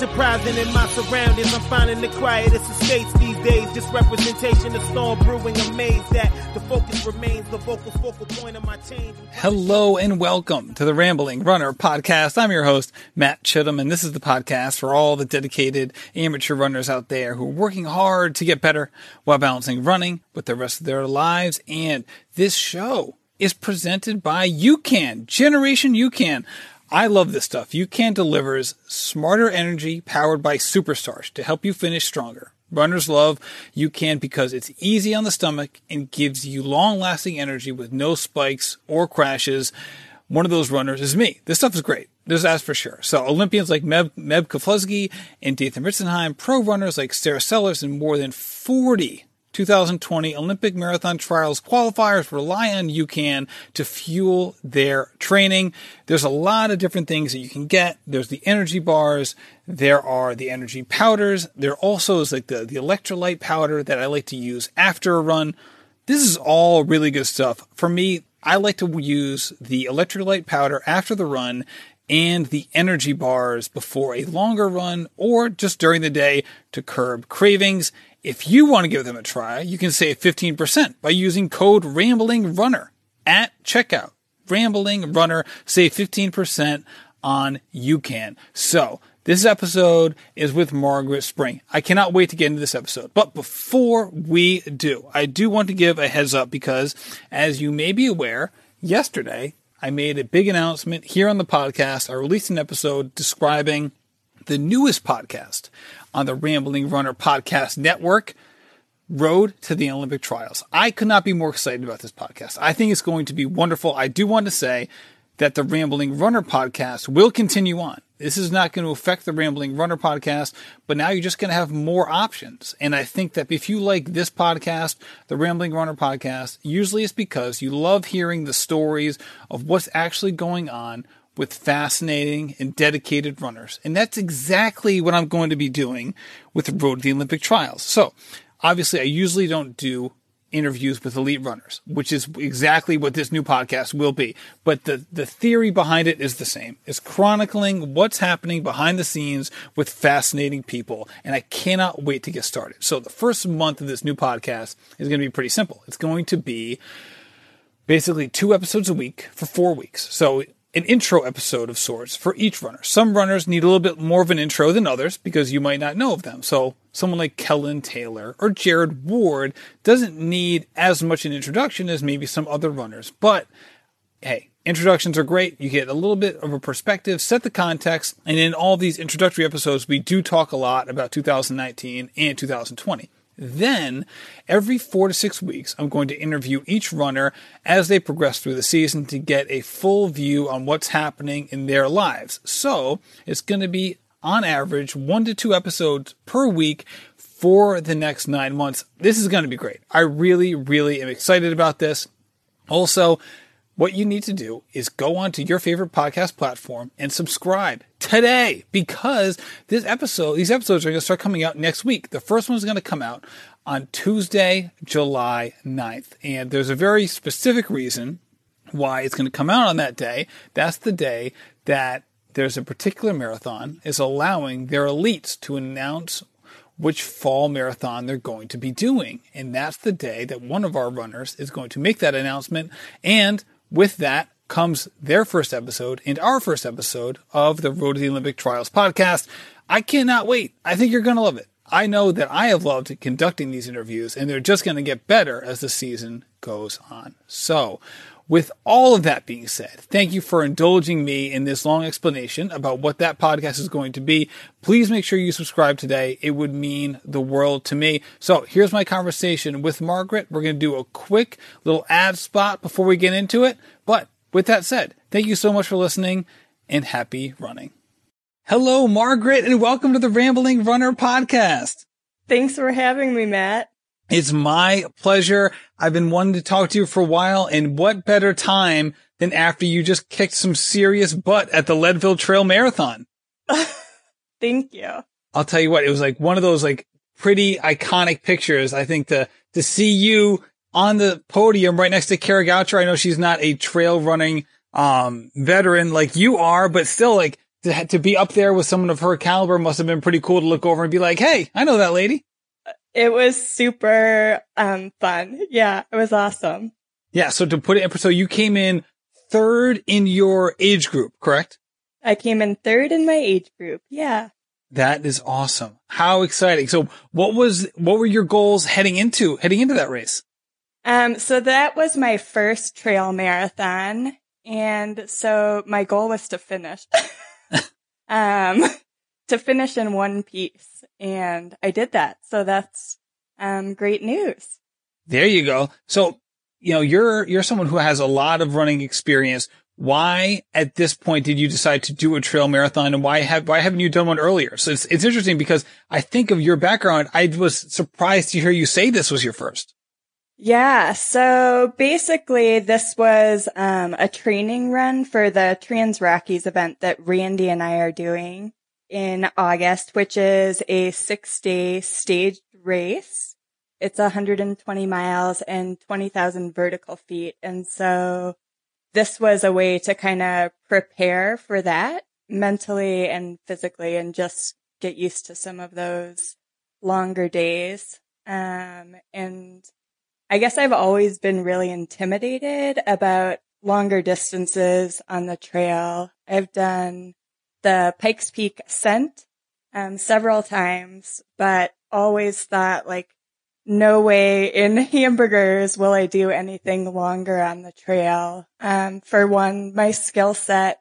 enterprising in my surroundings. I'm finding the quietest estates these days. Just representation of storm brewing. Amazed that the focus remains the focal point of my change. Hello and welcome to the Rambling Runner Podcast. I'm your host, Matt Chittum, and this is the podcast for all the dedicated amateur runners out there who are working hard to get better while balancing running with the rest of their lives. And this show is presented by UCAN, Generation UCAN. I love this stuff. UCAN delivers smarter energy powered by superstarch to help you finish stronger. Runners love UCAN because it's easy on the stomach and gives you long-lasting energy with no spikes or crashes. One of those runners is me. This stuff is great. There's that for sure. So Olympians like Meb Keflezighi and Dathan Ritzenheim, pro runners like Sarah Sellers, and more than 40 2020 Olympic Marathon Trials qualifiers rely on UCAN to fuel their training. There's a lot of different things that you can get. There's the energy bars. There are the energy powders. There also is like the electrolyte powder that I like to use after a run. This is all really good stuff. For me, I like to use the electrolyte powder after the run and the energy bars before a longer run or just during the day to curb cravings. If you want to give them a try, you can save 15% by using code RamblingRunner at checkout. RamblingRunner, save 15% on UCAN. So this episode is with Margaret Spring. I cannot wait to get into this episode. But before we do, I do want to give a heads up because, as you may be aware, yesterday I made a big announcement here on the podcast. I released an episode describing the newest podcast on the Rambling Runner Podcast Network, Road to the Olympic Trials. I could not be more excited about this podcast. I think it's going to be wonderful. I do want to say that the Rambling Runner Podcast will continue on. This is not going to affect the Rambling Runner Podcast, but now you're just going to have more options. And I think that if you like this podcast, the Rambling Runner Podcast, usually it's because you love hearing the stories of what's actually going on with fascinating and dedicated runners. And that's exactly what I'm going to be doing with the Road to the Olympic Trials. So obviously I usually don't do interviews with elite runners, which is exactly what this new podcast will be. But the theory behind it is the same. It's chronicling what's happening behind the scenes with fascinating people. And I cannot wait to get started. So the first month of this new podcast is going to be pretty simple. It's going to be basically 2 episodes a week for 4 weeks. So an intro episode of sorts for each runner. Some runners need a little bit more of an intro than others because you might not know of them. So someone like Kellen Taylor or Jared Ward doesn't need as much an introduction as maybe some other runners. But hey, introductions are great. You get a little bit of a perspective, set the context. And in all these introductory episodes, we do talk a lot about 2019 and 2020. Then every 4 to 6 weeks, I'm going to interview each runner as they progress through the season to get a full view on what's happening in their lives. So it's going to be on average 1 to 2 episodes per week for the next 9 months. This is going to be great. I really, really am excited about this. Also, what you need to do is go onto your favorite podcast platform and subscribe today, because these episodes are going to start coming out next week. The first one's going to come out on Tuesday, July 9th. And there's a very specific reason why it's going to come out on that day. That's the day that there's a particular marathon is allowing their elites to announce which fall marathon they're going to be doing. And that's the day that one of our runners is going to make that announcement. And with that comes their first episode and our first episode of the Road to the Olympic Trials podcast. I cannot wait. I think you're going to love it. I know that I have loved conducting these interviews, and they're just going to get better as the season goes on. So with all of that being said, thank you for indulging me in this long explanation about what that podcast is going to be. Please make sure you subscribe today. It would mean the world to me. So here's my conversation with Margaret. We're going to do a quick little ad spot before we get into it. But with that said, thank you so much for listening and happy running. Hello, Margaret, and welcome to the Rambling Runner Podcast. Thanks for having me, Matt. It's my pleasure. I've been wanting to talk to you for a while, and what better time than after you just kicked some serious butt at the Leadville Trail Marathon. Thank you. I'll tell you what, it was like one of those like pretty iconic pictures. I think to see you on the podium right next to Kara Goucher. I know she's not a trail running veteran like you are, but still like to be up there with someone of her caliber must have been pretty cool to look over and be like, hey, I know that lady. It was super fun. Yeah, it was awesome. Yeah, so to put it, so you came in third in your age group, correct? I came in third in my age group, yeah. That is awesome. How exciting. So what were your goals heading into that race? So that was my first trail marathon. And so my goal was to finish, to finish in one piece. And I did that. So that's, great news. There you go. So, you know, you're someone who has a lot of running experience. Why at this point did you decide to do a trail marathon, and why haven't you done one earlier? So it's interesting because I think of your background, I was surprised to hear you say this was your first. Yeah. So basically this was, a training run for the Trans Rockies event that Randy and I are doing in August, which is a 6-day staged race. It's 120 miles and 20,000 vertical feet. And so this was a way to kind of prepare for that mentally and physically and just get used to some of those longer days. And I guess I've always been really intimidated about longer distances on the trail. I've done the Pikes Peak Ascent several times, but always thought like, no way in hamburgers will I do anything longer on the trail. For one, my skill set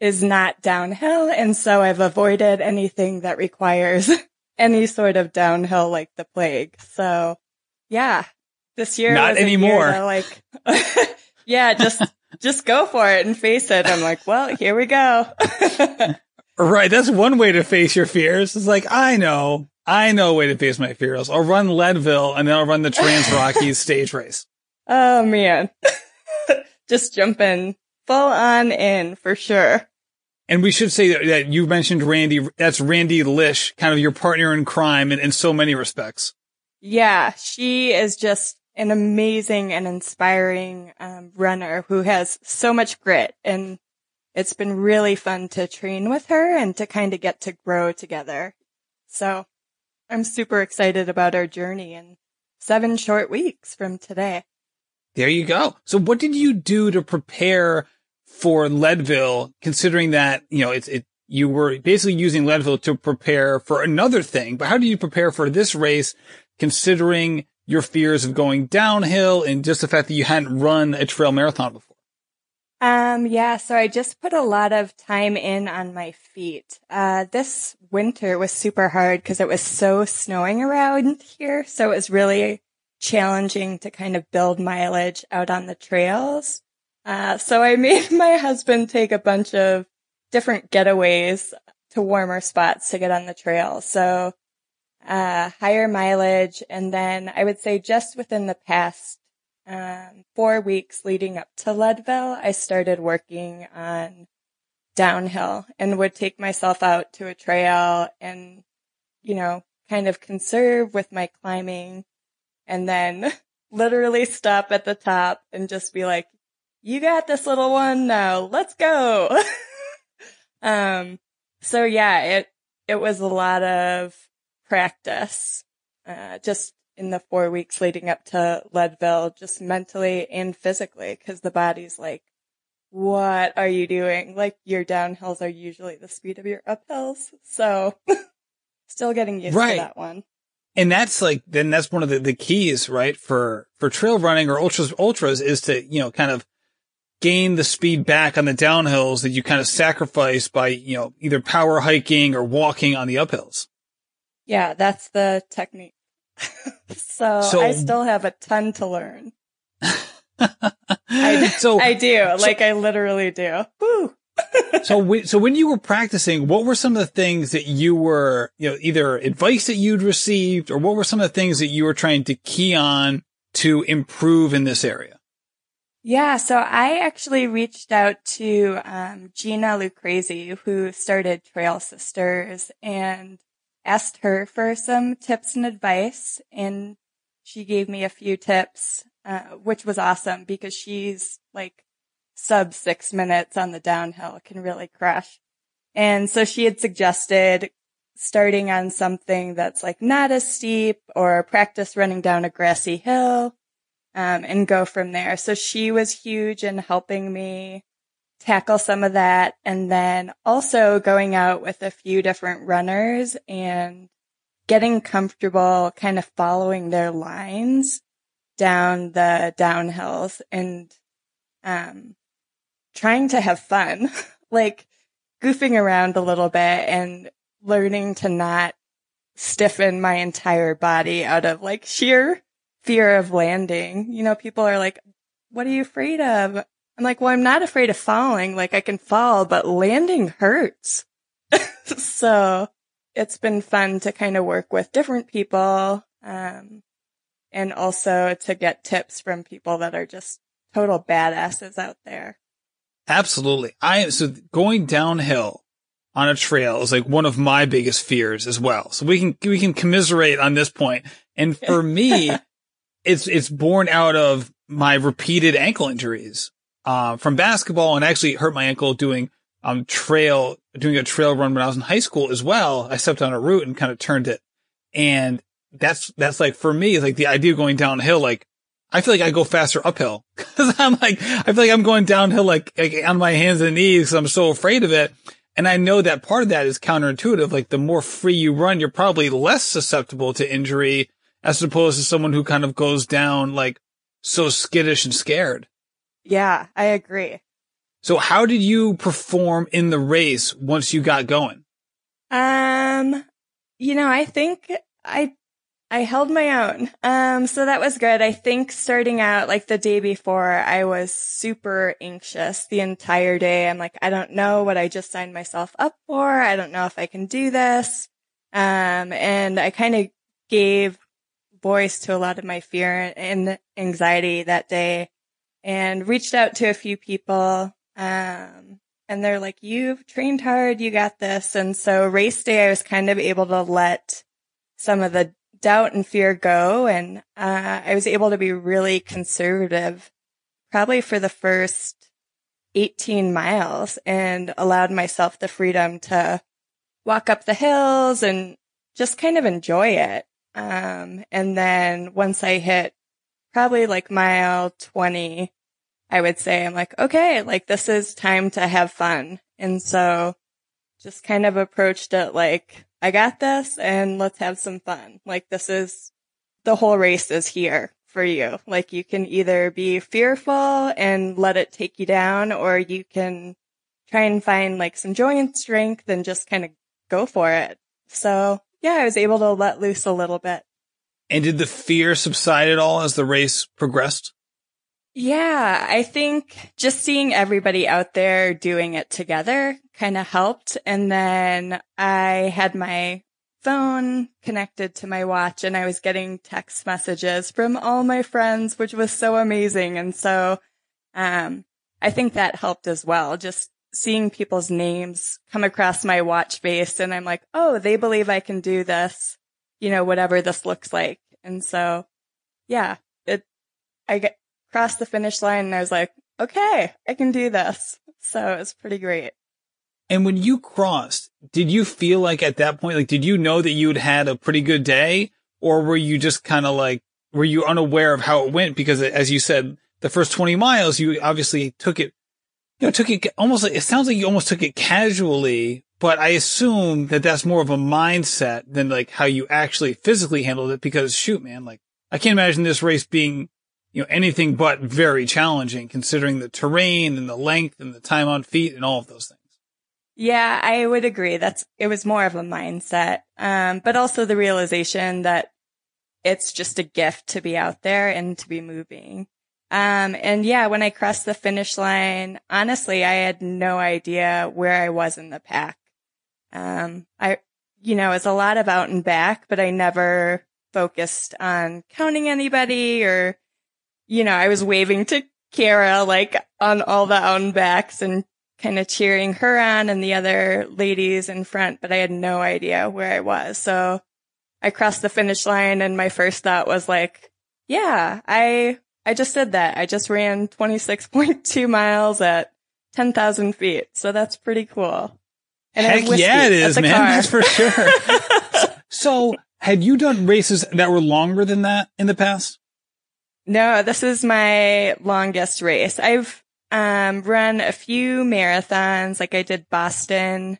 is not downhill, and so I've avoided anything that requires any sort of downhill like the plague. So, yeah, this year not anymore. Yeah, just go for it and face it. I'm like, well, here we go. Right, that's one way to face your fears. It's like, I know a way to face my fears. I'll run Leadville, and then I'll run the Trans Rockies stage race. Oh, man. Just jumping full on in, for sure. And we should say that you mentioned Randy. That's Randy Lish, kind of your partner in crime in so many respects. Yeah, she is just an amazing and inspiring runner who has so much grit. And it's been really fun to train with her and to kind of get to grow together. So I'm super excited about our journey in 7 short weeks from today. There you go. So what did you do to prepare for Leadville, considering that, you know, you were basically using Leadville to prepare for another thing, but how do you prepare for this race, considering your fears of going downhill and just the fact that you hadn't run a trail marathon before? Yeah, so I just put a lot of time in on my feet. This winter was super hard because it was so snowing around here. So it was really challenging to kind of build mileage out on the trails. So I made my husband take a bunch of different getaways to warmer spots to get on the trail. So, higher mileage. And then I would say just within the past 4 weeks leading up to Leadville, I started working on downhill and would take myself out to a trail and, you know, kind of conserve with my climbing and then literally stop at the top and just be like, you got this little one now, let's go. So yeah, it was a lot of practice, just in the 4 weeks leading up to Leadville, just mentally and physically, because the body's like, what are you doing? Like, your downhills are usually the speed of your uphills. So still getting used to that one. And that's like, then that's one of the keys, right? For trail running or ultras is to, you know, kind of gain the speed back on the downhills that you kind of sacrifice by, you know, either power hiking or walking on the uphills. Yeah, that's the technique. So I still have a ton to learn. I do. Like, I literally do. Woo. So when you were practicing, what were some of the things that you were, you know, either advice that you'd received, or what were some of the things that you were trying to key on to improve in this area? Yeah. So I actually reached out to Gina Lucrezi, who started Trail Sisters, and asked her for some tips and advice, and she gave me a few tips, which was awesome because she's like sub 6 minutes on the downhill, can really crush. And so she had suggested starting on something that's like not as steep, or practice running down a grassy hill, and go from there. So she was huge in helping me tackle some of that. And then also going out with a few different runners and getting comfortable kind of following their lines down the downhills and trying to have fun, like goofing around a little bit and learning to not stiffen my entire body out of like sheer fear of landing. You know, people are like, what are you afraid of? I'm like, well, I'm not afraid of falling. Like I can fall, but landing hurts. So it's been fun to kind of work with different people, and also to get tips from people that are just total badasses out there. Absolutely. So going downhill on a trail is like one of my biggest fears as well. So we can commiserate on this point. And for me, it's born out of my repeated ankle injuries, from basketball, and actually hurt my ankle doing a trail run when I was in high school as well. I stepped on a root and kind of turned it. And that's like, for me, it's like the idea of going downhill. Like, I feel like I go faster uphill because I feel like I'm going downhill, like on my hands and knees, 'cause I'm so afraid of it. And I know that part of that is counterintuitive. Like the more free you run, you're probably less susceptible to injury as opposed to someone who kind of goes down like so skittish and scared. Yeah, I agree. So how did you perform in the race once you got going? You know, I think I held my own. So that was good. I think starting out, like the day before, I was super anxious the entire day. I'm like, I don't know what I just signed myself up for. I don't know if I can do this. And I kind of gave voice to a lot of my fear and anxiety that day and reached out to a few people. And they're like, you've trained hard. You got this. And so race day, I was kind of able to let some of the doubt and fear go. And I was able to be really conservative probably for the first 18 miles and allowed myself the freedom to walk up the hills and just kind of enjoy it. And then once I hit probably like mile 20, I would say, I'm like, okay, like this is time to have fun. And so just kind of approached it like, I got this and let's have some fun. Like this is, the whole race is here for you. Like you can either be fearful and let it take you down, or you can try and find like some joy and strength and just kind of go for it. So yeah, I was able to let loose a little bit. And did the fear subside at all as the race progressed? Yeah, I think just seeing everybody out there doing it together kind of helped. And then I had my phone connected to my watch and I was getting text messages from all my friends, which was so amazing. And so I think that helped as well, just seeing people's names come across my watch face. And I'm like, oh, they believe I can do this, you know, whatever this looks like. And so, yeah, I crossed the finish line and I was like, okay, I can do this. So it was pretty great. And when you crossed, did you feel like at that point, like, did you know that you'd had a pretty good day, or were you just kind of like, were you unaware of how it went? Because as you said, the first 20 miles, you obviously took it almost like, it sounds like you almost took it casually, but I assume that that's more of a mindset than like how you actually physically handled it. Because shoot, man, like I can't imagine this race being, you know, anything but very challenging, considering the terrain and the length and the time on feet and all of those things. Yeah, I would agree. It was more of a mindset, but also the realization that it's just a gift to be out there and to be moving. And yeah, when I crossed the finish line, honestly, I had no idea where I was in the pack. It's a lot of out and back, but I never focused on counting anybody or, you know, I was waving to Kara, like on all the out and backs and kind of cheering her on and the other ladies in front, but I had no idea where I was. So I crossed the finish line and my first thought was like, yeah, I just did that. I just ran 26.2 miles at 10,000 feet. So that's pretty cool. And heck yeah, it is, man. Car. That's for sure. So had you done races that were longer than that in the past? No, this is my longest race. I've run a few marathons, like I did Boston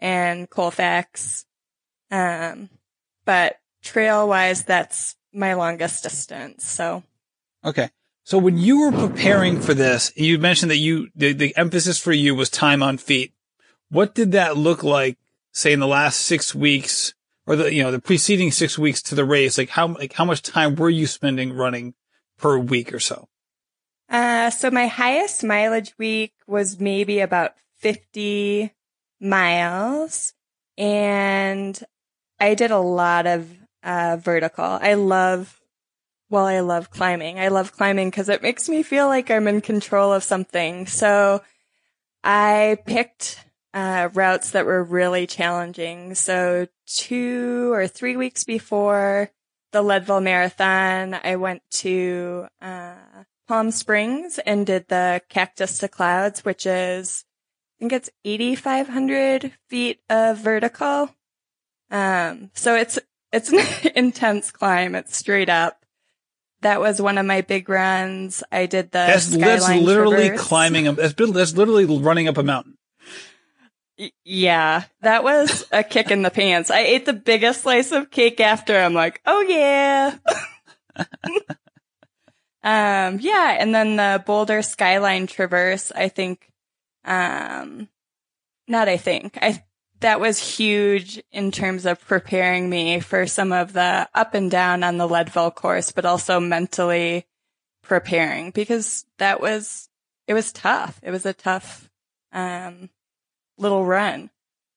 and Colfax. But trail-wise, that's my longest distance. So, okay. So when you were preparing for this, you mentioned that the emphasis for you was time on feet. What did that look like, say, in the last 6 weeks or the preceding 6 weeks to the race? Like how much time were you spending running per week or so? So my highest mileage week was maybe about 50 miles, and I did a lot of vertical. I love climbing. I love climbing because it makes me feel like I'm in control of something. So I picked routes that were really challenging. So 2 or 3 weeks before the Leadville Marathon, I went to Palm Springs and did the Cactus to Clouds, which is, I think it's 8,500 feet of vertical. So it's an intense climb. It's straight up. That was one of my big runs. I did the Skyline literally Traverse. That's literally running up a mountain. Yeah, that was a kick in the pants. I ate the biggest slice of cake after. I'm like, oh yeah. Yeah. And then the Boulder Skyline Traverse, that was huge in terms of preparing me for some of the up and down on the Leadville course, but also mentally preparing because it was tough. It was a tough, little run,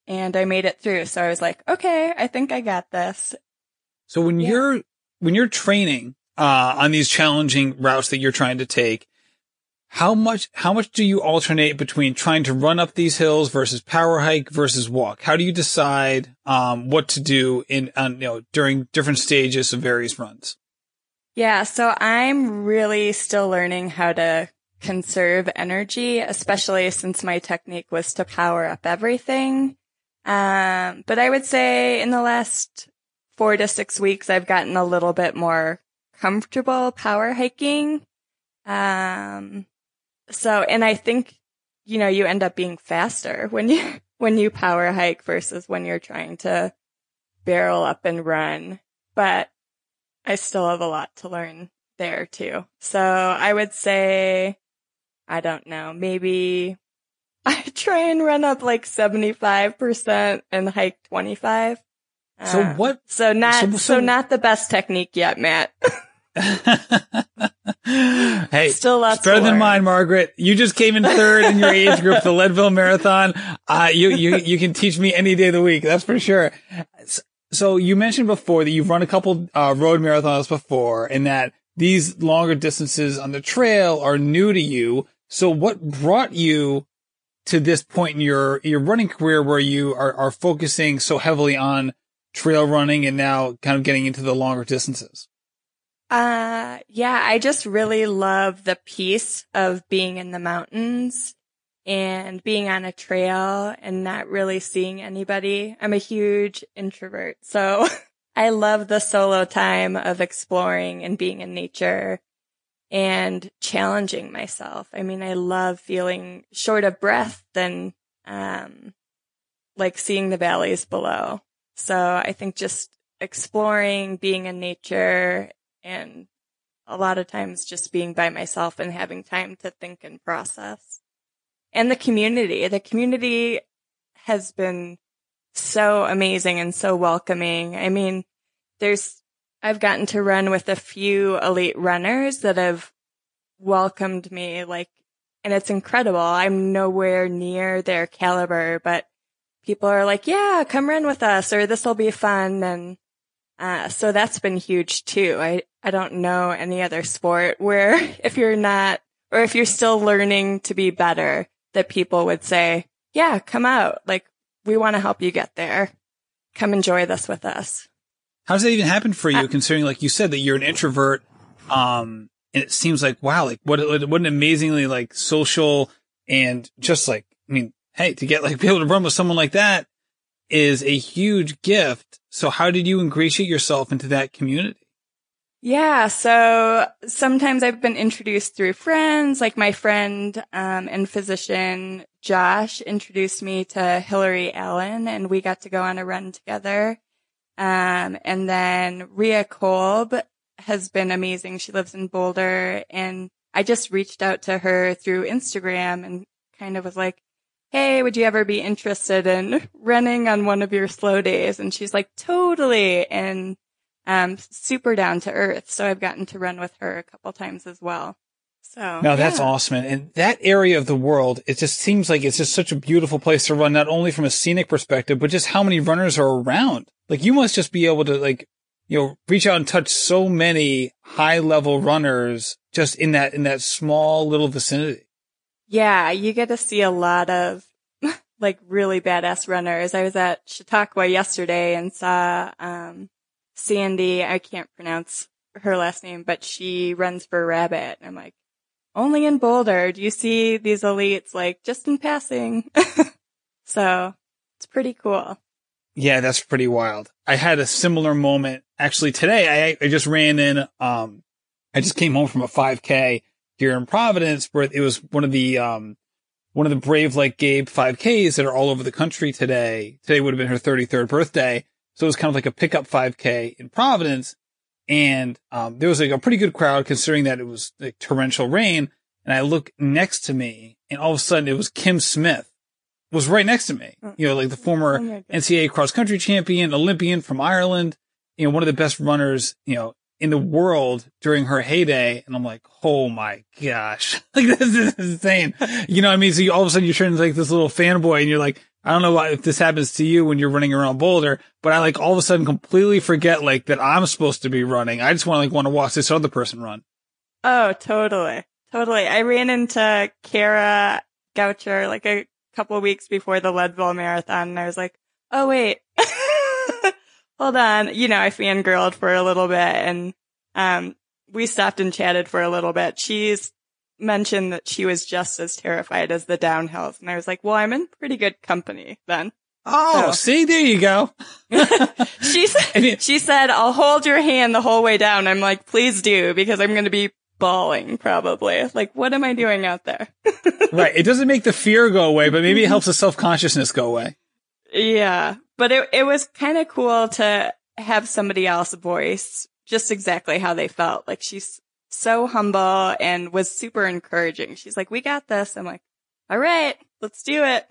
and I made it through. So I was like, okay, I think I got this. So when you're training, on these challenging routes that you're trying to take, how much do you alternate between trying to run up these hills versus power hike versus walk? How do you decide what to do during different stages of various runs? Yeah, so I'm really still learning how to conserve energy, especially since my technique was to power up everything. But I would say in the last 4 to 6 weeks, I've gotten a little bit more comfortable power hiking. And I think, you end up being faster when you power hike versus when you're trying to barrel up and run. But I still have a lot to learn there too. So I would say, I don't know, maybe I try and run up like 75% and hike 25. So not the best technique yet, Matt. Hey, still it's better than mine, Margaret. You just came in third in your age group, the Leadville Marathon. You can teach me any day of the week, that's for sure. So you mentioned before that you've run a couple road marathons before, and that these longer distances on the trail are new to you. So what brought you to this point in your running career where you are focusing so heavily on trail running and now kind of getting into the longer distances? Yeah, I just really love the peace of being in the mountains and being on a trail and not really seeing anybody. I'm a huge introvert, so I love the solo time of exploring and being in nature and challenging myself. I mean, I love feeling short of breath and like seeing the valleys below. So I think just exploring, being in nature, and a lot of times just being by myself and having time to think and process. And the community has been so amazing and so welcoming. I mean, I've gotten to run with a few elite runners that have welcomed me, and it's incredible. I'm nowhere near their caliber, but people are like, yeah, come run with us, or this will be fun. And so that's been huge too. I don't know any other sport where if you're still learning to be better, that people would say, yeah, come out. Like, we want to help you get there. Come enjoy this with us. How does that even happen for you, considering, like you said, that you're an introvert? And it seems like, wow, like what an amazingly social and just to be able to run with someone like that is a huge gift. So how did you ingratiate yourself into that community? Yeah, so sometimes I've been introduced through friends, like my friend and physician Josh introduced me to Hillary Allen, and we got to go on a run together. And then Rhea Kolb has been amazing. She lives in Boulder, and I just reached out to her through Instagram and kind of was like, hey, would you ever be interested in running on one of your slow days? And she's like, totally. And super down to earth. So I've gotten to run with her a couple times as well. So no, that's awesome. And that area of the world, it just seems like it's just such a beautiful place to run, not only from a scenic perspective, but just how many runners are around. Like, you must just be able to, like, you know, reach out and touch so many high level runners just in that small little vicinity. Yeah, you get to see a lot of like really badass runners. I was at Chautauqua yesterday and saw Sandy, I can't pronounce her last name, but she runs for Rabbit. And I'm like, only in Boulder do you see these elites, like, just in passing. So it's pretty cool. Yeah, that's pretty wild. I had a similar moment actually today. I just ran in, I just came home from a 5K here in Providence, where it was one of the Brave Like Gabe 5Ks that are all over the country today. Today would have been her 33rd birthday. So it was kind of like a pickup 5K in Providence. And there was like a pretty good crowd, considering that it was like torrential rain. And I look next to me, and all of a sudden it was Kim Smith was right next to me. You know, like the former NCAA cross country champion, Olympian from Ireland, you know, one of the best runners, you know, in the world during her heyday. And I'm like, oh my gosh, like, this is insane. You know what I mean? So all of a sudden you turn into like this little fanboy, and you're like, I don't know if this happens to you when you're running around Boulder, but I like all of a sudden completely forget like that I'm supposed to be running. I just want to watch this other person run. Oh, totally. Totally. I ran into Kara Goucher like a couple of weeks before the Leadville Marathon, and I was like, oh wait, hold on. You know, I fangirled for a little bit, and we stopped and chatted for a little bit. She's mentioned that she was just as terrified as the downhills, and I was like, well, I'm in pretty good company then. Oh, so. See, there you go. She said, I'll hold your hand the whole way down. I'm like, please do, because I'm going to be bawling probably. Like, what am I doing out there? Right. It doesn't make the fear go away, but maybe it helps the self-consciousness go away. Yeah. But it was kind of cool to have somebody else voice just exactly how they felt. Like, she's so humble and was super encouraging. She's like, we got this. I'm like, all right, let's do it.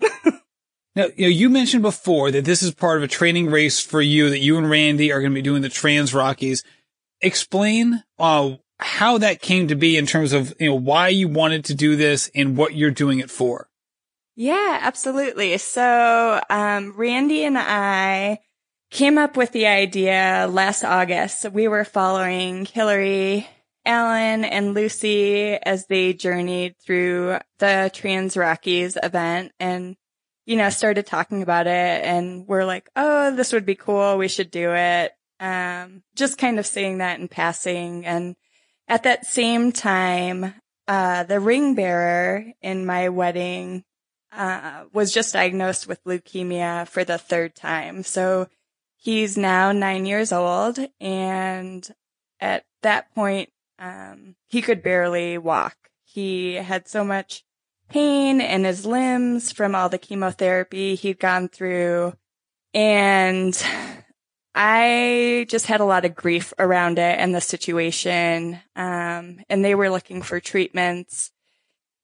Now, you know, you mentioned before that this is part of a training race for you, that you and Randy are going to be doing the Trans Rockies. Explain how that came to be in terms of, you know, why you wanted to do this and what you're doing it for. Yeah, absolutely. So Randy and I came up with the idea last August. We were following Hillary Allen and Lucy as they journeyed through the Trans Rockies event, and, you know, started talking about it, and we're like, oh, this would be cool. We should do it. Just kind of saying that in passing. And at that same time, the ring bearer in my wedding was just diagnosed with leukemia for the third time. So he's now 9 years old. And at that point, he could barely walk. He had so much pain in his limbs from all the chemotherapy he'd gone through. And I just had a lot of grief around it and the situation. And they were looking for treatments.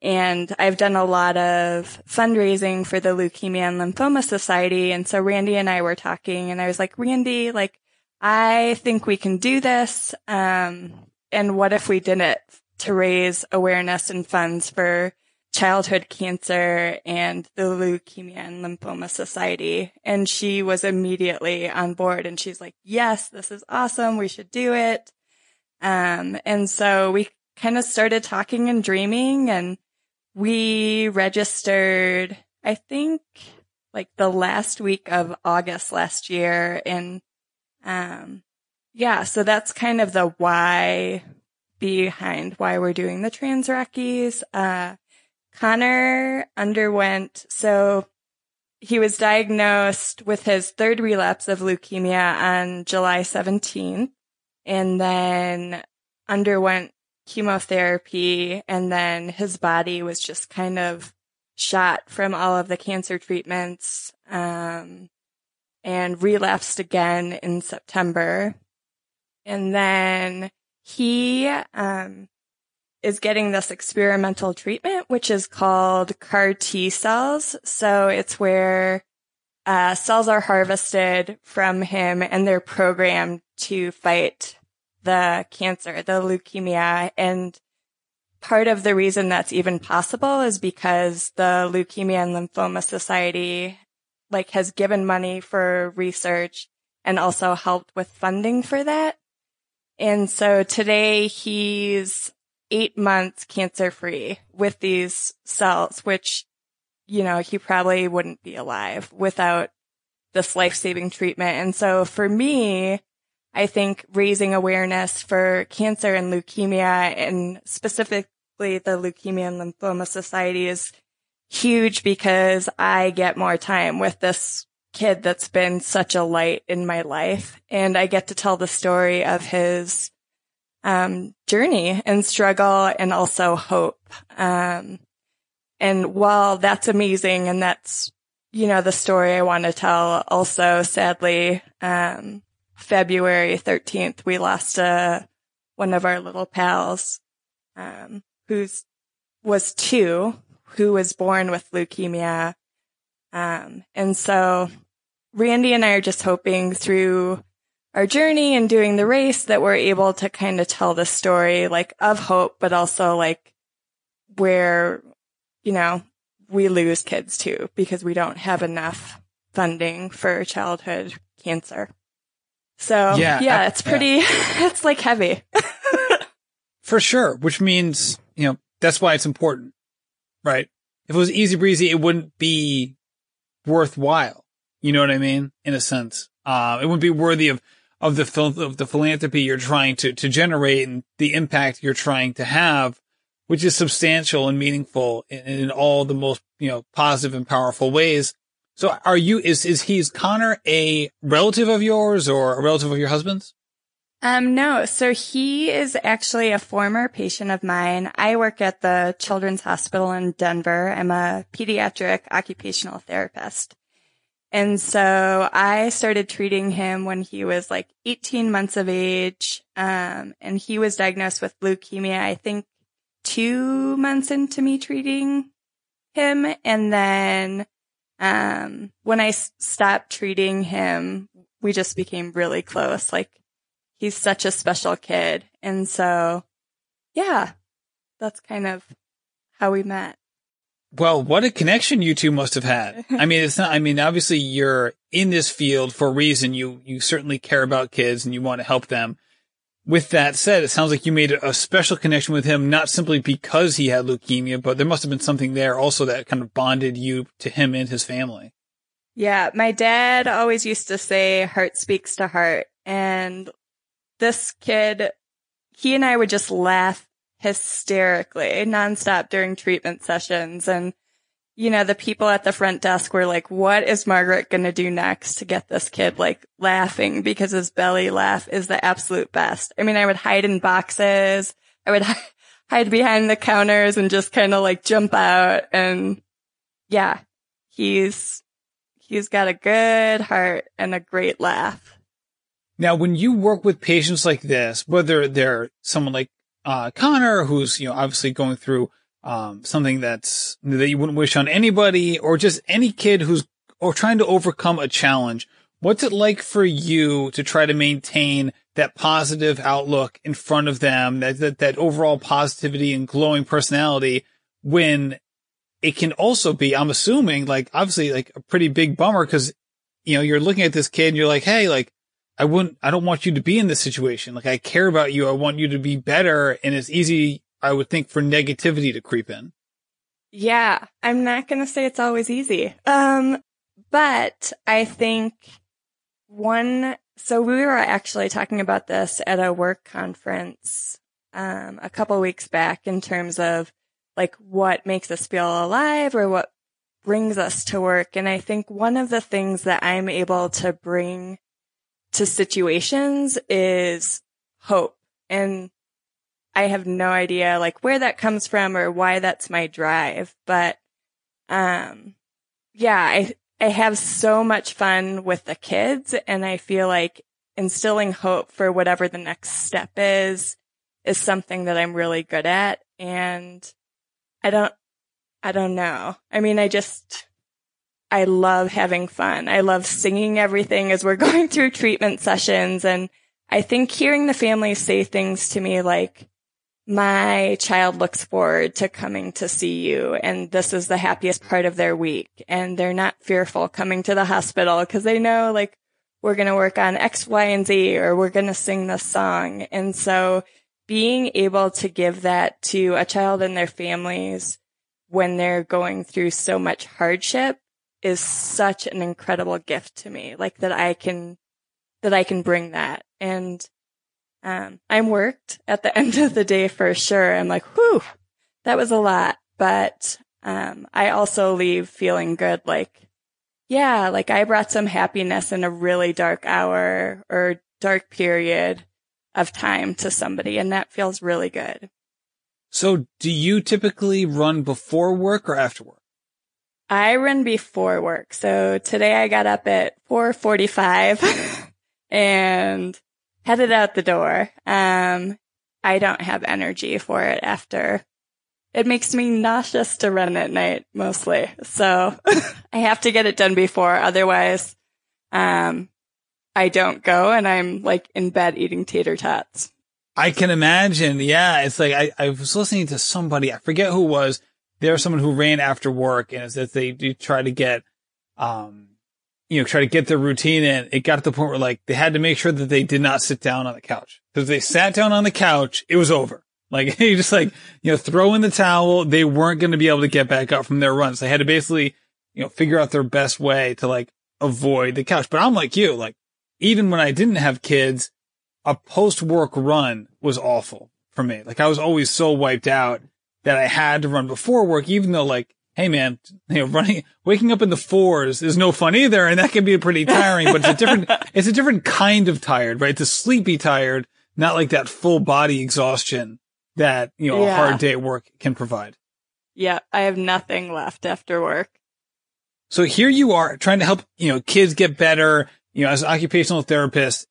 And I've done a lot of fundraising for the Leukemia and Lymphoma Society. And so Randy and I were talking, and I was like, Randy, like, I think we can do this. And what if we did it to raise awareness and funds for childhood cancer and the Leukemia and Lymphoma Society? And she was immediately on board, and she's like, yes, this is awesome. We should do it. And so we kind of started talking and dreaming, and we registered, I think, like the last week of August last year. And, yeah, so that's kind of the why behind why we're doing the Trans Rockies. Connor underwent, so He was diagnosed with his third relapse of leukemia on July 17th and then underwent chemotherapy. And then his body was just kind of shot from all of the cancer treatments and relapsed again in September. And then he is getting this experimental treatment, which is called CAR T cells. So it's where cells are harvested from him and they're programmed to fight the cancer, the leukemia. And part of the reason that's even possible is because the Leukemia and Lymphoma Society has given money for research and also helped with funding for that. And so today he's 8 months cancer-free with these cells, which, you know, he probably wouldn't be alive without this life-saving treatment. And so for me, I think raising awareness for cancer and leukemia, and specifically the Leukemia and Lymphoma Society, is huge because I get more time with this kid that's been such a light in my life. And I get to tell the story of his journey and struggle and also hope. And while that's amazing and that's, you know, the story I want to tell, also sadly, February 13th, we lost one of our little pals, who was 2, who was born with leukemia. And so Randy and I are just hoping through our journey and doing the race that we're able to kind of tell the story of hope, but also where, you know, we lose kids too, because we don't have enough funding for childhood cancer. So yeah, it's pretty, it's heavy. For sure. Which means, you know, that's why it's important, right? If it was easy breezy, it wouldn't be worthwhile. You know what I mean? In a sense, it wouldn't be worthy of the philanthropy you're trying to generate and the impact you're trying to have, which is substantial and meaningful in all the most, you know, positive and powerful ways. So is Connor a relative of yours or a relative of your husband's? No. So he is actually a former patient of mine. I work at the Children's Hospital in Denver. I'm a pediatric occupational therapist. And so I started treating him when he was 18 months of age. And he was diagnosed with leukemia, I think 2 months into me treating him. And then, when I stopped treating him, we just became really close. He's such a special kid. And so, yeah, that's kind of how we met. Well, what a connection you two must have had. Obviously you're in this field for a reason. You certainly care about kids and you want to help them. With that said, it sounds like you made a special connection with him, not simply because he had leukemia, but there must have been something there also that kind of bonded you to him and his family. Yeah. My dad always used to say heart speaks to heart. And this kid, he and I would just laugh hysterically nonstop during treatment sessions. And, you know, the people at the front desk were like, what is Margaret going to do next to get this kid laughing? Because his belly laugh is the absolute best. I mean, I would hide in boxes. I would hide behind the counters and just kind of jump out. And yeah, he's got a good heart and a great laugh. Now, when you work with patients like this, whether they're someone like Connor, who's, you know, obviously going through something that you wouldn't wish on anybody, or just any kid who's trying to overcome a challenge, what's it like for you to try to maintain that positive outlook in front of them, that overall positivity and glowing personality, when it can also be, I'm assuming, obviously a pretty big bummer, because, you know, you're looking at this kid and you're like, hey, I don't want you to be in this situation. I care about you. I want you to be better. And it's easy, I would think, for negativity to creep in. Yeah. I'm not going to say it's always easy. But I think so we were actually talking about this at a work conference, a couple weeks back, in terms of what makes us feel alive, or what brings us to work. And I think one of the things that I'm able to bring to situations is hope. And I have no idea like where that comes from or why that's my drive. But I have so much fun with the kids, and I feel like instilling hope for whatever the next step is something that I'm really good at. And I don't know. I mean, I love having fun. I love singing everything as we're going through treatment sessions. And I think hearing the families say things to me like, my child looks forward to coming to see you, and this is the happiest part of their week. And they're not fearful coming to the hospital because they know like we're going to work on X, Y, and Z, or we're going to sing this song. And so being able to give that to a child and their families when they're going through so much hardship is such an incredible gift to me, like that I can bring that. And I'm worked at the end of the day for sure. I'm like, whew, that was a lot. But I also leave feeling good. Like, yeah, like I brought some happiness in a really dark hour or dark period of time to somebody. And that feels really good. So do you typically run before work or after work? I run before work. So today I got up at 4:45 and headed out the door. I don't have energy for it after. It makes me nauseous to run at night mostly. So I have to get it done before. Otherwise, I don't go, and I'm like in bed eating tater tots. I can imagine. Yeah. It's like, I was listening to somebody, I forget who it was. There was someone who ran after work, and it says they do try to get, try to get their routine in. It got to the point where like they had to make sure that they did not sit down on the couch. Because if they sat down on the couch, it was over. Like you just like, throw in the towel. They weren't going to be able to get back up from their runs. They had to basically, figure out their best way to like avoid the couch. But I'm like you, like even when I didn't have kids, a post-work run was awful for me. Like I was always so wiped out that I had to run before work, even though like, hey man, waking up in the fours is no fun either. And that can be pretty tiring, but it's a different kind of tired, right? It's a sleepy tired, not like that full body exhaustion that, a hard day at work can provide. Yeah. I have nothing left after work. So here you are trying to help, kids get better, as an occupational therapist.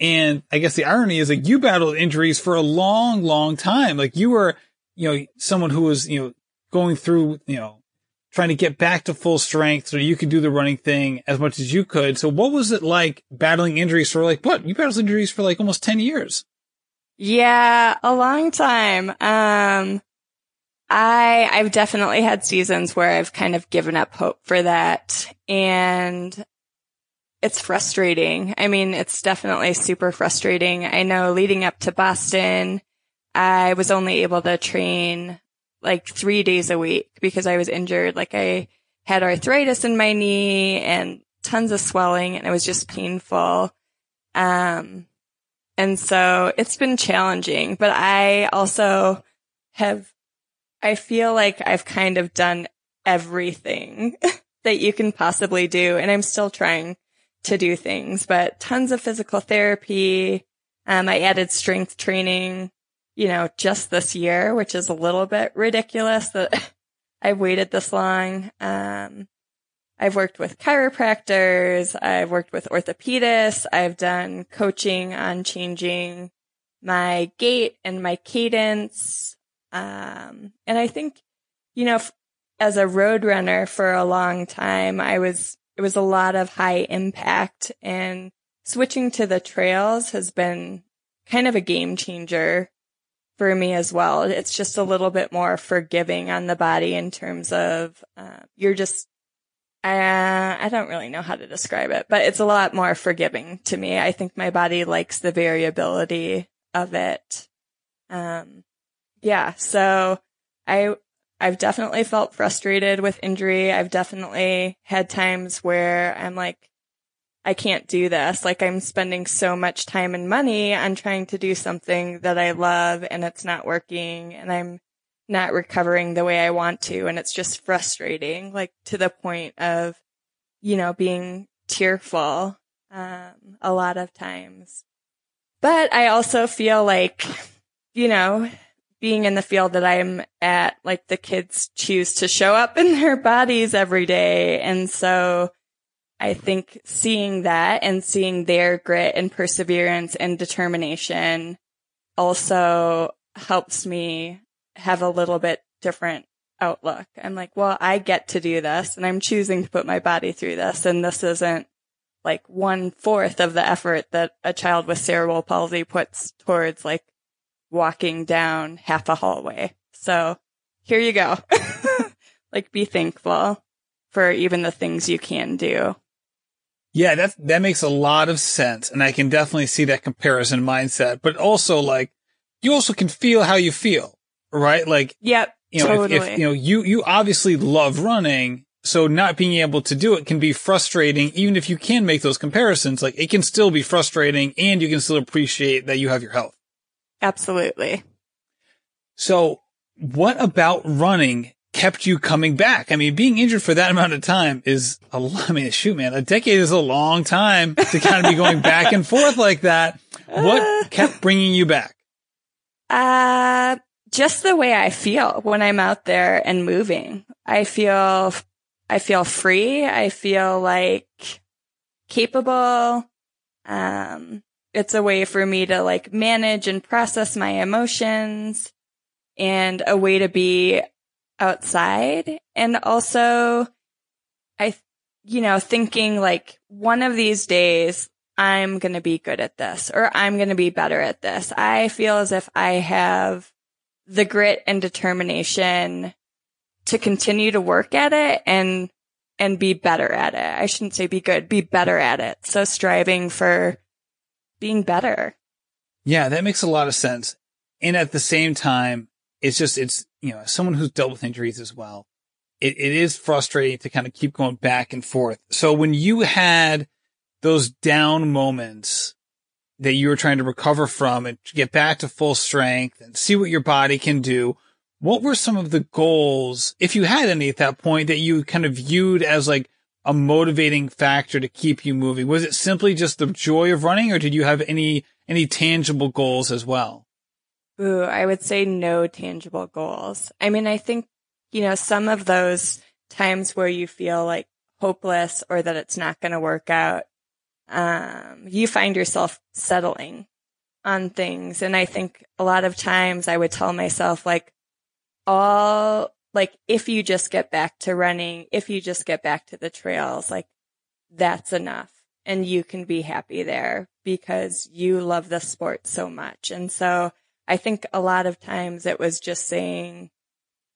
And I guess the irony is like you battled injuries for a long, long time. Like you were, someone who was, going through, trying to get back to full strength so you could do the running thing as much as you could. So what was it like battling injuries for you battled injuries for like almost 10 years? Yeah, a long time. I've definitely had seasons where I've kind of given up hope for that. And it's frustrating. I mean, it's definitely super frustrating. I know leading up to Boston, I was only able to train like 3 days a week because I was injured. Like I had arthritis in my knee and tons of swelling, and it was just painful. And so it's been challenging, but I also I feel like I've kind of done everything that you can possibly do. And I'm still trying to do things, but tons of physical therapy. I added strength training, just this year, which is a little bit ridiculous that I've waited this long. I've worked with chiropractors. I've worked with orthopedists. I've done coaching on changing my gait and my cadence. And I think, as a road runner for a long time, it was a lot of high impact, and switching to the trails has been kind of a game changer for me as well. It's just a little bit more forgiving on the body in terms of I don't really know how to describe it, but it's a lot more forgiving to me. I think my body likes the variability of it. So I've definitely felt frustrated with injury. I've definitely had times where I'm like, I can't do this. Like I'm spending so much time and money on trying to do something that I love, and it's not working. And I'm not recovering the way I want to. And it's just frustrating, like to the point of, you know, being tearful a lot of times. But I also feel like, you know, being in the field that I'm at, like the kids choose to show up in their bodies every day. And so I think seeing that and seeing their grit and perseverance and determination also helps me have a little bit different outlook. I'm like, well, I get to do this and I'm choosing to put my body through this. And this isn't like 1/4 of the effort that a child with cerebral palsy puts towards like walking down half a hallway. So here you go. Like, be thankful for even the things you can do. Yeah, that makes a lot of sense. And I can definitely see that comparison mindset, but also like you also can feel how you feel, right? Like, yep, you know, totally. If you know, you obviously love running. So not being able to do it can be frustrating. Even if you can make those comparisons, like it can still be frustrating and you can still appreciate that you have your health. Absolutely. So what about running kept you coming back? I mean, being injured for that amount of time is a lot. I mean, shoot, man, a decade is a long time to kind of be going back and forth like that. What kept bringing you back? Just the way I feel when I'm out there and moving. I feel free. I feel like capable. It's a way for me to like manage and process my emotions and a way to be outside. And also thinking like one of these days I'm going to be good at this or I'm going to be better at this. I feel as if I have the grit and determination to continue to work at it and be better at it. I shouldn't say be good, be better at it. So striving for being better. Yeah, that makes a lot of sense. And at the same time, it's you know, as someone who's dealt with injuries as well, it is frustrating to kind of keep going back and forth. So when you had those down moments that you were trying to recover from and get back to full strength and see what your body can do, what were some of the goals, if you had any at that point, that you kind of viewed as like a motivating factor to keep you moving? Was it simply just the joy of running, or did you have any tangible goals as well? Ooh, I would say no tangible goals. I mean, I think, you know, some of those times where you feel like hopeless or that it's not going to work out, you find yourself settling on things. And I think a lot of times I would tell myself like, if you just get back to running, if you just get back to the trails, like that's enough and you can be happy there because you love the sport so much. And so I think a lot of times it was just saying,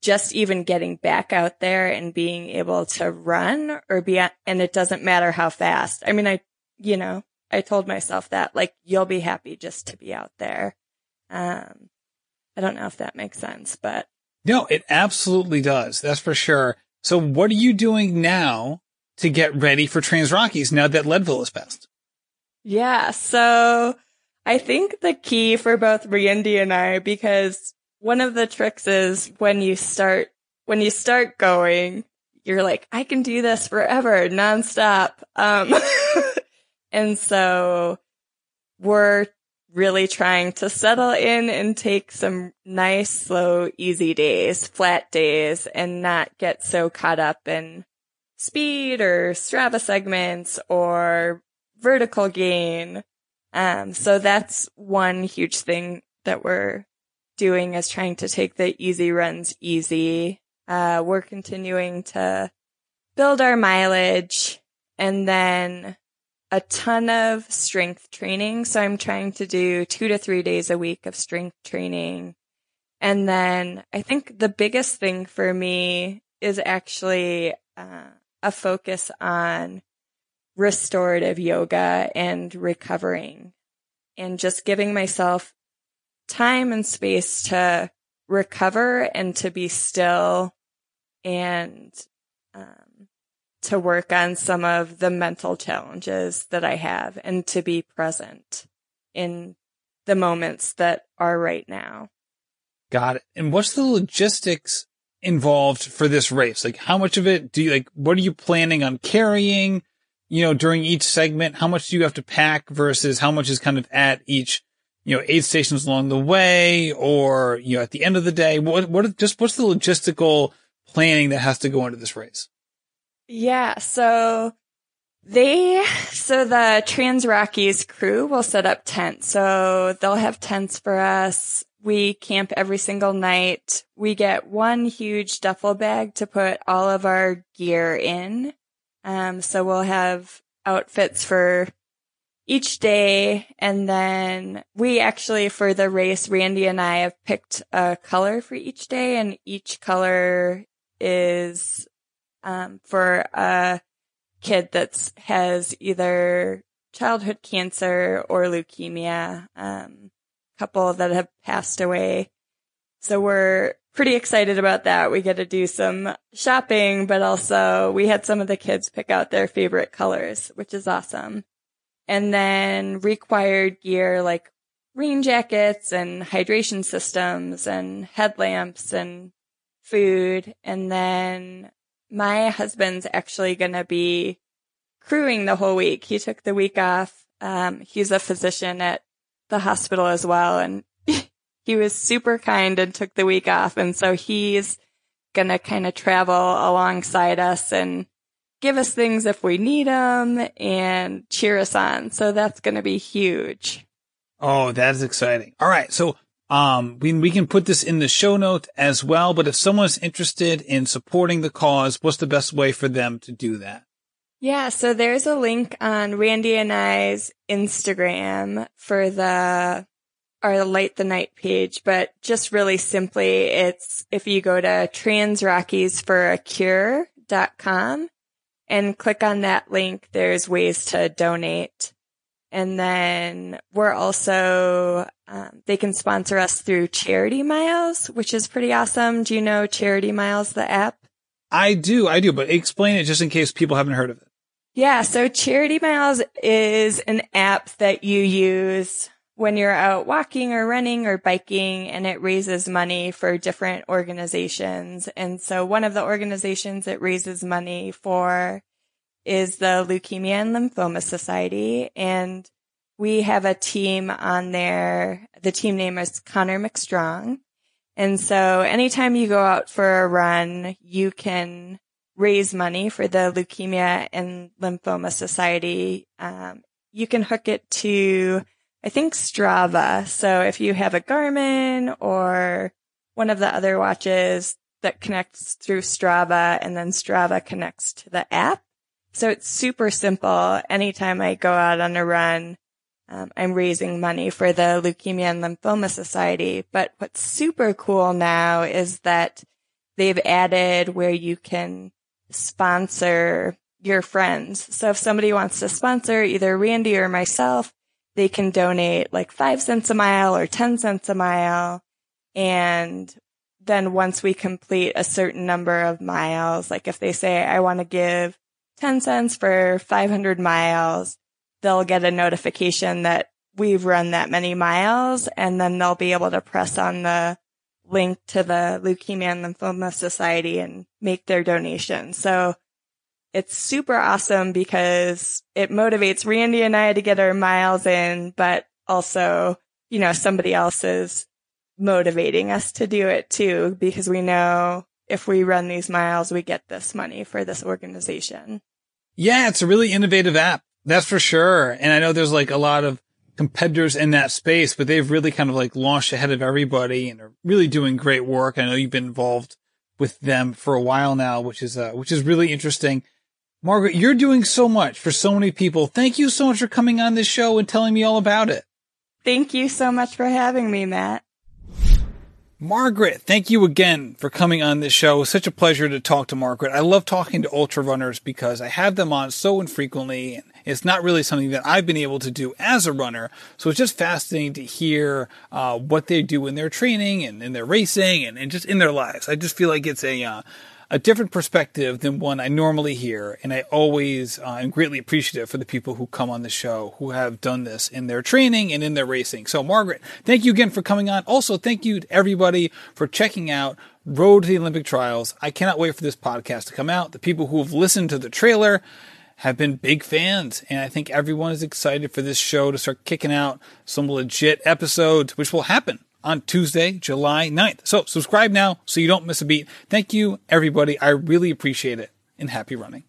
just even getting back out there and being able to run or be on, and it doesn't matter how fast. I mean, I told myself that like, you'll be happy just to be out there. I don't know if that makes sense, but. No, it absolutely does. That's for sure. So what are you doing now to get ready for Trans Rockies now that Leadville is passed? Yeah. So I think the key for both Randy and I, because one of the tricks is when you start going, you're like, I can do this forever, nonstop. And so we're really trying to settle in and take some nice, slow, easy days, flat days, and not get so caught up in speed or Strava segments or vertical gain. So that's one huge thing that we're doing is trying to take the easy runs easy. We're continuing to build our mileage and then a ton of strength training. So I'm trying to do 2 to 3 days a week of strength training. And then I think the biggest thing for me is actually a focus on restorative yoga and recovering and just giving myself time and space to recover and to be still and to work on some of the mental challenges that I have and to be present in the moments that are right now. Got it. And what's the logistics involved for this race? Like, how much of it do you, like, what are you planning on carrying, you know, during each segment? How much do you have to pack versus how much is kind of at each, you know, aid stations along the way, or, you know, at the end of the day? What's the logistical planning that has to go into this race? Yeah. So the Trans Rockies crew will set up tents. So they'll have tents for us. We camp every single night. We get one huge duffel bag to put all of our gear in. So we'll have outfits for each day. And then we actually, for the race, Randy and I have picked a color for each day, and each color is for a kid that has either childhood cancer or leukemia, couple that have passed away. So we're pretty excited about that. We get to do some shopping, but also we had some of the kids pick out their favorite colors, which is awesome. And then required gear like rain jackets and hydration systems and headlamps and food. And then my husband's actually going to be crewing the whole week. He took the week off. He's a physician at the hospital as well, and he was super kind and took the week off. And so he's going to kind of travel alongside us and give us things if we need them and cheer us on. So that's going to be huge. Oh, that's exciting. All right. So we can put this in the show notes as well, but if someone's interested in supporting the cause, what's the best way for them to do that? Yeah, so there's a link on Randy and I's Instagram for our Light the Night page, but just really simply, it's if you go to transrockiesforacure.com and click on that link, there's ways to donate. And then we're also, they can sponsor us through Charity Miles, which is pretty awesome. Do you know Charity Miles, the app? I do, but explain it just in case people haven't heard of it. Yeah, so Charity Miles is an app that you use when you're out walking or running or biking, and it raises money for different organizations. And so one of the organizations it raises money for is the Leukemia and Lymphoma Society, and we have a team on there. The team name is Connor McStrong. And so anytime you go out for a run, you can raise money for the Leukemia and Lymphoma Society. You can hook it to, I think, Strava. So if you have a Garmin or one of the other watches that connects through Strava, and then Strava connects to the app. So it's super simple. Anytime I go out on a run, I'm raising money for the Leukemia and Lymphoma Society. But what's super cool now is that they've added where you can sponsor your friends. So if somebody wants to sponsor either Randy or myself, they can donate like 5 cents a mile or 10 cents a mile. And then once we complete a certain number of miles, like if they say, I want to give 10 cents for 500 miles, they'll get a notification that we've run that many miles, and then they'll be able to press on the link to the Leukemia and Lymphoma Society and make their donation. So it's super awesome because it motivates Randy and I to get our miles in, but also, you know, somebody else is motivating us to do it too, because we know if we run these miles, we get this money for this organization. Yeah, it's a really innovative app. That's for sure. And I know there's like a lot of competitors in that space, but they've really kind of like launched ahead of everybody and are really doing great work. I know you've been involved with them for a while now, which is really interesting. Margaret, you're doing so much for so many people. Thank you so much for coming on this show and telling me all about it. Thank you so much for having me, Matt. Margaret, thank you again for coming on this show. It was such a pleasure to talk to Margaret. I love talking to ultra runners because I have them on so infrequently, and it's not really something that I've been able to do as a runner. So it's just fascinating to hear what they do in their training and in their racing and just in their lives. I just feel like it's a a different perspective than one I normally hear. And I always am greatly appreciative for the people who come on the show who have done this in their training and in their racing. So, Margaret, thank you again for coming on. Also, thank you to everybody for checking out Road to the Olympic Trials. I cannot wait for this podcast to come out. The people who have listened to the trailer have been big fans, and I think everyone is excited for this show to start kicking out some legit episodes, which will happen on Tuesday, July 9th. So subscribe now so you don't miss a beat. Thank you, everybody. I really appreciate it, and happy running.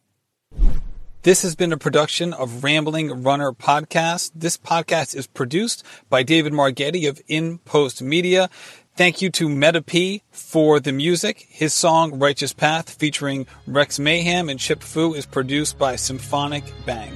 This has been a production of Rambling Runner Podcast. This podcast is produced by David Margetti of In Post Media. Thank you to Meta P for the music. His song, Righteous Path, featuring Rex Mayhem and Chip Fu, is produced by Symphonic Bang.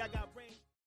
I got.